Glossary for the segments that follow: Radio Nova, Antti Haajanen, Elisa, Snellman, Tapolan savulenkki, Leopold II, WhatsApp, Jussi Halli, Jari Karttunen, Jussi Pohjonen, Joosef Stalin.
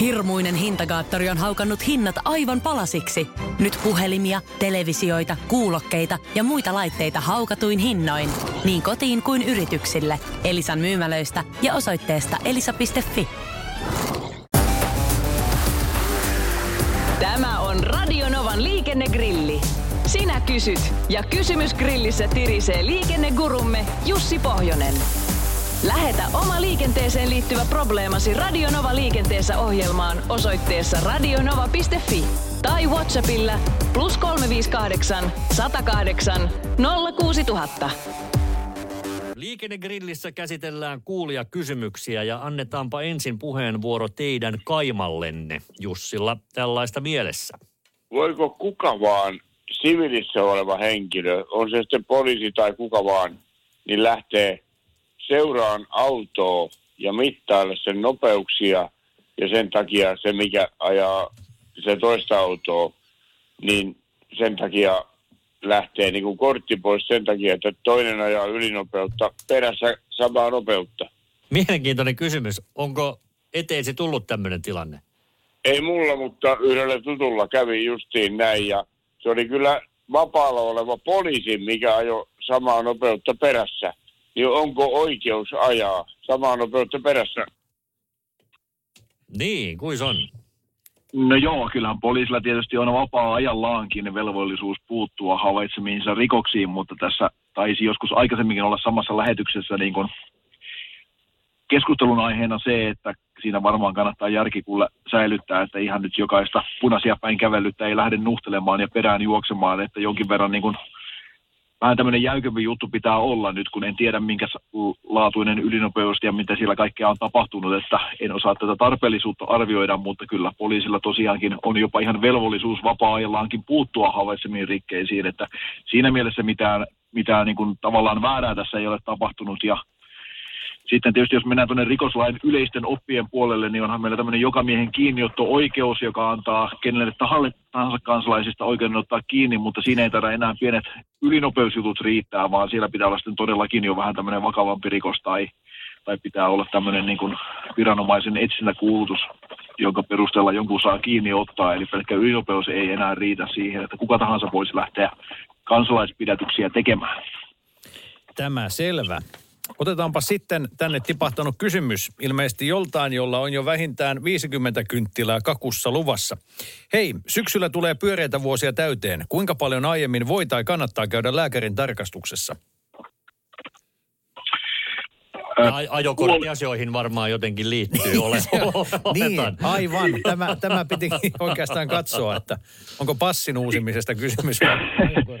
Hirmuinen hintakaattori on haukannut hinnat aivan palasiksi. Nyt puhelimia, televisioita, kuulokkeita ja muita laitteita haukatuin hinnoin. Niin kotiin kuin yrityksille. Elisan myymälöistä ja osoitteesta elisa.fi. Tämä on Radio Novan liikennegrilli. Sinä kysyt ja kysymys grillissä tirisee liikennegurumme Jussi Pohjonen. Lähetä oma liikenteeseen liittyvä probleemasi Radio Nova liikenteessä ohjelmaan osoitteessa radionova.fi tai WhatsAppilla +358 108 06000. Liikennegrillissä käsitellään kuulijakysymyksiä ja annetaanpa ensin puheenvuoro teidän kaimallenne, Jussilla, tällaista mielessä. Voiko kuka vaan siviilissä oleva henkilö, on se sitten poliisi tai kuka vaan, niin lähtee seuraan autoa ja mittailla sen nopeuksia ja sen takia se, mikä ajaa se toista autoa, niin sen takia lähtee niin kuin kortti pois sen takia, että toinen ajaa ylinopeutta perässä samaa nopeutta. Mielenkiintoinen kysymys. Onko eteesi tullut tämmöinen tilanne? Ei mulla, mutta yhdellä tutulla kävi justiin näin ja se oli kyllä vapaalla oleva poliisi, mikä ajoi samaa nopeutta perässä. Niin onko oikeus ajaa samaa nopeutta perässä? Niin, kuis on? No joo, kyllähän poliisilla tietysti on vapaa-ajallaankin velvollisuus puuttua havaitsemiinsa rikoksiin, mutta tässä taisi joskus aikaisemminkin olla samassa lähetyksessä niin kuin keskustelun aiheena se, että siinä varmaan kannattaa järkikuulla säilyttää, että ihan nyt jokaista punaisia päin kävelyttä ei lähde nuhtelemaan ja perään juoksemaan, että jonkin verran niin kuin vähän tämmöinen jäykempi juttu pitää olla nyt, kun en tiedä minkä laatuinen ylinopeus ja mitä siellä kaikkea on tapahtunut, että en osaa tätä tarpeellisuutta arvioida, mutta kyllä poliisilla tosiaankin on jopa ihan velvollisuus vapaa-ajallaankin puuttua havaitsemiin rikkeisiin, että siinä mielessä mitään niin kuin tavallaan väärää tässä ei ole tapahtunut ja sitten tietysti jos mennään tuonne rikoslain yleisten oppien puolelle, niin onhan meillä tämmöinen jokamiehen kiinniotto-oikeus, joka antaa kenelle tahansa kansalaisista oikeuden ottaa kiinni, mutta siinä ei taida enää pienet ylinopeusjutut riittää, vaan siellä pitää olla sitten todellakin jo vähän tämmöinen vakavampi rikos tai pitää olla tämmöinen niin kuin viranomaisen etsintäkuulutus, jonka perusteella jonkun saa kiinni ottaa, eli pelkkä ylinopeus ei enää riitä siihen, että kuka tahansa voisi lähteä kansalaispidätyksiä tekemään. Tämä selvä. Otetaanpa sitten tänne tipahtanut kysymys, ilmeisesti joltain, jolla on jo vähintään 50 kynttilää kakussa luvassa. Hei, syksyllä tulee pyöreitä vuosia täyteen. Kuinka paljon aiemmin voi tai kannattaa käydä lääkärin tarkastuksessa? Ajokorttiasioihin varmaan jotenkin liittyy. Niin, aivan. Tämä piti oikeastaan katsoa, että onko passin uusimisesta kysymys vai?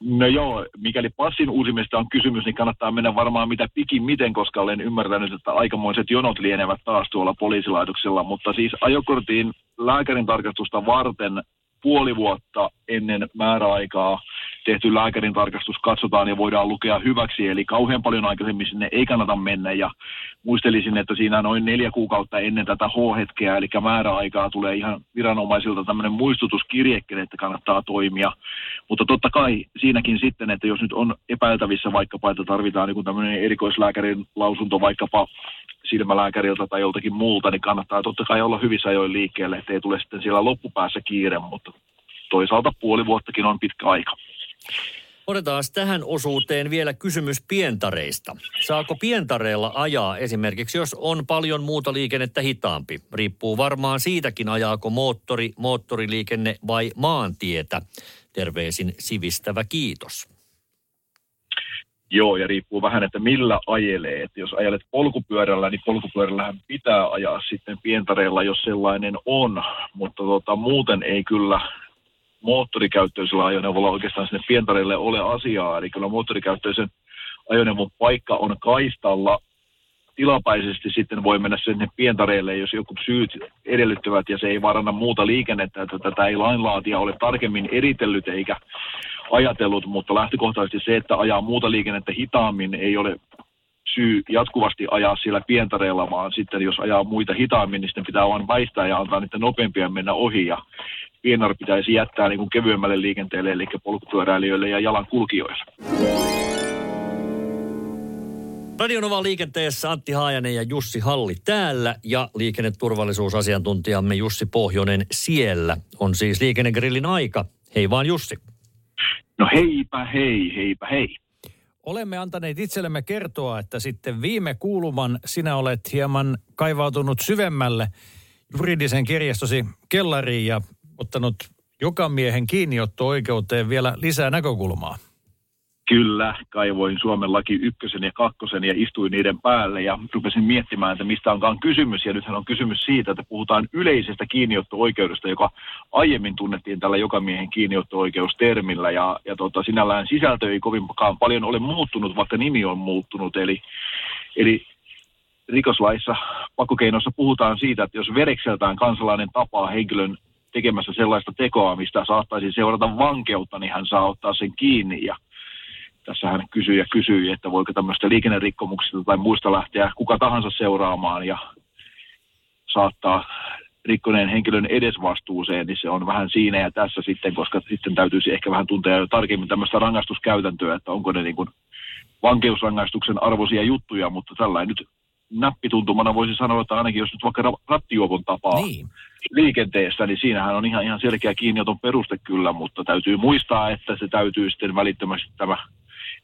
No joo, mikäli passin uusimista on kysymys, niin kannattaa mennä varmaan mitä pikimmiten, koska olen ymmärtänyt, että aikamoiset jonot lienevät taas tuolla poliisilaitoksella. Mutta siis ajokortin lääkärin tarkastusta varten puoli vuotta ennen määräaikaa tehty lääkärin tarkastus katsotaan ja voidaan lukea hyväksi. Eli kauhean paljon aikaisemmin sinne ei kannata mennä ja muistelisin, että siinä noin 4 kuukautta ennen tätä H-hetkeä, eli määräaikaa tulee ihan viranomaisilta tämmöinen muistutuskirjekkeelle, että kannattaa toimia. Mutta totta kai siinäkin sitten, että jos nyt on epäiltävissä vaikkapa, että tarvitaan joku tämmöinen erikoislääkärin lausunto vaikkapa silmälääkäriltä tai joltakin muulta, niin kannattaa totta kai olla hyvissä ajoin liikkeelle, ettei tule sitten siellä loppupäässä kiire, mutta toisaalta puoli vuottakin on pitkä aika. Otetaan tähän osuuteen vielä kysymys pientareista. Saako pientareella ajaa esimerkiksi, jos on paljon muuta liikennettä hitaampi? Riippuu varmaan siitäkin, ajaako moottori, moottoriliikenne vai maantietä. Terveisin sivistävä kiitos. Joo, ja riippuu vähän, että millä ajelee. Että jos ajelet polkupyörällä, niin polkupyörällähän pitää ajaa sitten pientareella, jos sellainen on. Mutta muuten ei kyllä moottorikäyttöisellä ajoneuvolla oikeastaan sinne pientareille ole asiaa. Eli kyllä moottorikäyttöisen ajoneuvon paikka on kaistalla. Tilapäisesti sitten voi mennä sinne pientareille, jos joku syyt edellyttävät ja se ei vaaranna muuta liikennettä. Että tätä ei lainlaatija ole tarkemmin eritellyt eikä ajatellut, mutta lähtökohtaisesti se, että ajaa muuta liikennettä hitaammin, ei ole syy jatkuvasti ajaa siellä pientareilla, vaan sitten jos ajaa muita hitaammin, niin sitten pitää vaan väistää ja antaa niitä nopeampia mennä ohi. Ja pienari pitäisi jättää niin kuin kevyemmälle liikenteelle, eli polkupyöräilijöille ja jalankulkijoille. Radio Nova liikenteessä Antti Haajanen ja Jussi Halli täällä ja liikenneturvallisuusasiantuntijamme Jussi Pohjonen siellä. On siis liikennegrillin aika. Hei vaan Jussi. No heipä hei. Olemme antaneet itsellemme kertoa, että sitten viime kuuluman sinä olet hieman kaivautunut syvemmälle juridisen kirjastosi kellariin ja ottanut jokamiehen kiinniotto-oikeuteen vielä lisää näkökulmaa. Kyllä, kaivoin Suomen laki 1 ja 2 ja istuin niiden päälle ja rupesin miettimään, että mistä onkaan kysymys. Ja nythän on kysymys siitä, että puhutaan yleisestä kiinniotto-oikeudesta, joka aiemmin tunnettiin tällä jokamiehen kiinniotto-oikeustermillä. Sinällään sisältö ei kovinkaan paljon ole muuttunut, vaikka nimi on muuttunut. Eli rikoslaissa pakkokeinoissa puhutaan siitä, että jos verekseltään kansalainen tapaa henkilön tekemässä sellaista tekoa, mistä saattaisi seurata vankeutta, niin hän saa ottaa sen kiinni. Ja tässähän kysyi, että voiko tämmöistä liikennerikkomuksista tai muista lähteä kuka tahansa seuraamaan ja saattaa rikkoneen henkilön edesvastuuseen, niin se on vähän siinä ja tässä sitten, koska sitten täytyisi ehkä vähän tuntea jo tarkemmin tämmöistä rangaistuskäytäntöä, että onko ne niin kuin vankeusrangaistuksen arvoisia juttuja, mutta tällainen nyt näppituntumana voisi sanoa, että ainakin jos nyt vaikka rattijuopon tapaa liikenteessä, niin siinähän on ihan selkeä kiinnioton peruste kyllä, mutta täytyy muistaa, että se täytyy sitten välittömästi tämä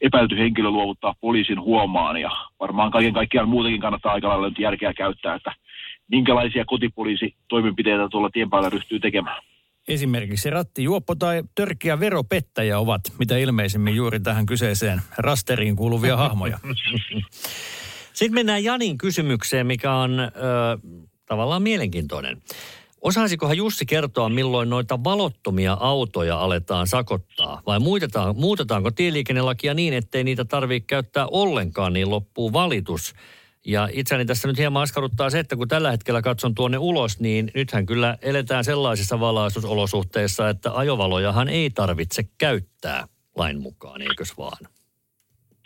epäilty henkilö luovuttaa poliisin huomaan ja varmaan kaiken kaikkiaan muutenkin kannattaa aika lailla nyt järkeä käyttää, että minkälaisia kotipoliisitoimenpiteitä tuolla tien päällä ryhtyy tekemään. Esimerkiksi rattijuoppo tai törkeä veropettäjä ovat mitä ilmeisimmin juuri tähän kyseiseen rasteriin kuuluvia hahmoja. Sitten mennään Janin kysymykseen, mikä on tavallaan mielenkiintoinen. Osaisikohan Jussi kertoa, milloin noita valottomia autoja aletaan sakottaa? Vai muutetaanko tieliikennelakia niin, ettei niitä tarvitse käyttää ollenkaan, niin loppuu valitus? Ja itseäni tässä nyt hieman askarruttaa se, että kun tällä hetkellä katson tuonne ulos, niin nythän kyllä eletään sellaisissa valaistusolosuhteissa, että ajovalojahan ei tarvitse käyttää lain mukaan, eikös vaan?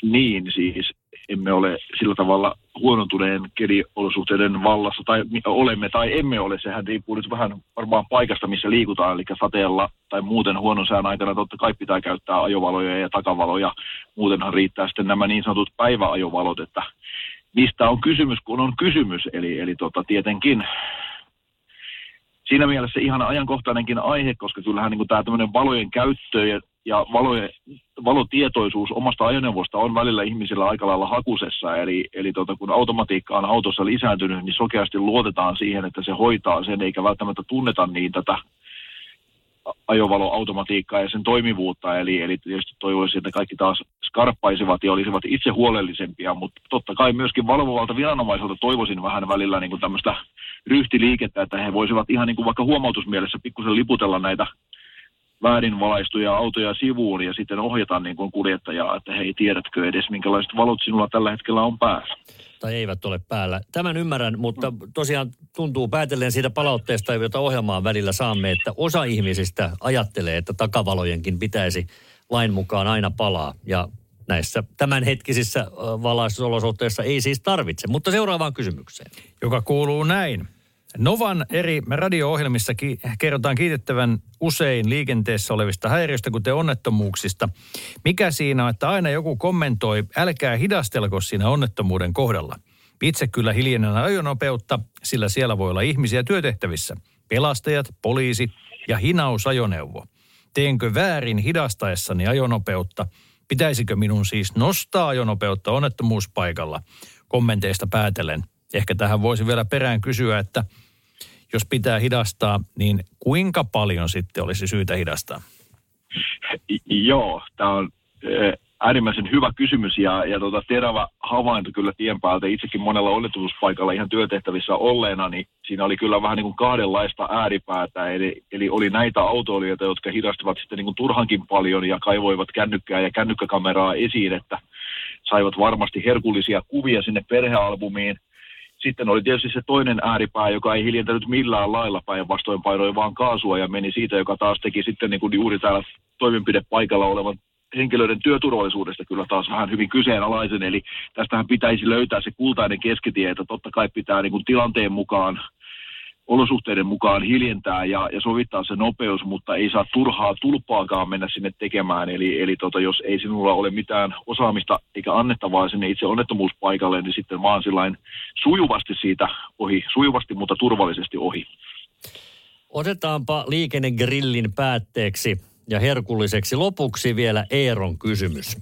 Niin siis. Emme ole sillä tavalla huonontuneen keliolosuhteiden vallassa, tai olemme tai emme ole. Sehän riippuu nyt vähän varmaan paikasta, missä liikutaan, eli sateella tai muuten huonon sään aikana totta kai pitää käyttää ajovaloja ja takavaloja. Muutenhan riittää sitten nämä niin sanotut päiväajovalot, että mistä on kysymys, kun on kysymys. Eli tietenkin siinä mielessä ihan ajankohtainenkin aihe, koska kyllähän niin kuin tämä tämmöinen valojen käyttö ja valotietoisuus omasta ajoneuvosta on välillä ihmisillä aika lailla hakusessa. Eli kun automatiikka on autossa lisääntynyt, niin sokeasti luotetaan siihen, että se hoitaa sen, eikä välttämättä tunneta niin tätä ajovaloautomatiikkaa ja sen toimivuutta. Eli tietysti toivoisin, että kaikki taas skarppaisivat ja olisivat itse huolellisempia, mutta totta kai myöskin valvovalta viranomaiselta toivoisin vähän välillä niin kuin tämmöistä ryhtiliikettä, että he voisivat ihan niin kuin vaikka huomautusmielessä pikkusen liputella näitä väärin valaistuja autoja sivuun ja sitten ohjataan niin kuin kuljettajaa, että hei, tiedätkö edes minkälaiset valot sinulla tällä hetkellä on päällä. Tai eivät ole päällä. Tämän ymmärrän, mutta tosiaan tuntuu päätellen siitä palautteesta, jota ohjelmaan välillä saamme, että osa ihmisistä ajattelee, että takavalojenkin pitäisi lain mukaan aina palaa. Ja näissä tämänhetkisissä valaistusolosuhteissa ei siis tarvitse. Mutta seuraavaan kysymykseen. Joka kuuluu näin. Novan eri radio-ohjelmissa kerrotaan kiitettävän usein liikenteessä olevista häiriöistä, kuten onnettomuuksista. Mikä siinä on, että aina joku kommentoi, älkää hidastelko siinä onnettomuuden kohdalla. Itse kyllä hiljennän ajonopeutta, sillä siellä voi olla ihmisiä työtehtävissä. Pelastajat, poliisi ja hinausajoneuvo. Teenkö väärin hidastaessani ajonopeutta? Pitäisikö minun siis nostaa ajonopeutta onnettomuuspaikalla? Kommenteista päätellen. Ehkä tähän voisi vielä perään kysyä, että jos pitää hidastaa, niin kuinka paljon sitten olisi syytä hidastaa? Joo, tämä on äärimmäisen hyvä kysymys ja terävä havainto kyllä tien päältä. Itsekin monella onnettomuuspaikalla ihan työtehtävissä olleena, niin siinä oli kyllä vähän niin kuin kahdenlaista ääripäätä. Eli oli näitä autoilijoita, jotka hidastivat sitten niin kuin turhankin paljon ja kaivoivat kännykkää ja kännykkäkameraa esiin, että saivat varmasti herkullisia kuvia sinne perhealbumiin. Sitten oli tietysti se toinen ääripää, joka ei hiljentänyt millään lailla, päinvastoin painoi vaan kaasua ja meni siitä, joka taas teki sitten niin kuin juuri täällä toimenpidepaikalla olevan henkilöiden työturvallisuudesta kyllä taas vähän hyvin kyseenalaisen. Eli tästähän pitäisi löytää se kultainen keskitie, että totta kai pitää niin kuin tilanteen mukaan olosuhteiden mukaan hiljentää ja sovittaa se nopeus, mutta ei saa turhaa tulppaakaan mennä sinne tekemään. Eli jos ei sinulla ole mitään osaamista eikä annettavaa sinne itse onnettomuuspaikalle, niin sitten vaan sillain sujuvasti siitä ohi, sujuvasti mutta turvallisesti ohi. Otetaanpa liikennegrillin päätteeksi ja herkulliseksi lopuksi vielä Eeron kysymys.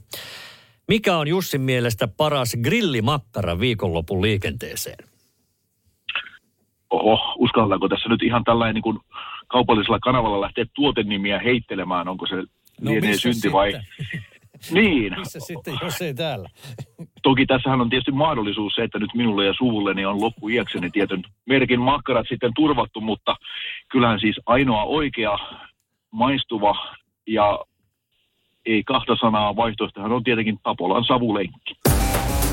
Mikä on Jussin mielestä paras grillimakkara viikonlopun liikenteeseen? Oho, uskaltaako tässä nyt ihan tällainen niin kuin kaupallisella kanavalla lähteä tuotenimiä heittelemään? Onko se lienee synti vai... Niin. Missä sitten, jos ei täällä? Toki tässähän on tietysti mahdollisuus se, että nyt minulle ja suvulleni on loppuiäkseni tietyn merkin makkarat sitten turvattu, mutta kyllähän siis ainoa oikea, maistuva ja ei kahta sanaa vaihtoehtohan on tietenkin Tapolan savulenkki.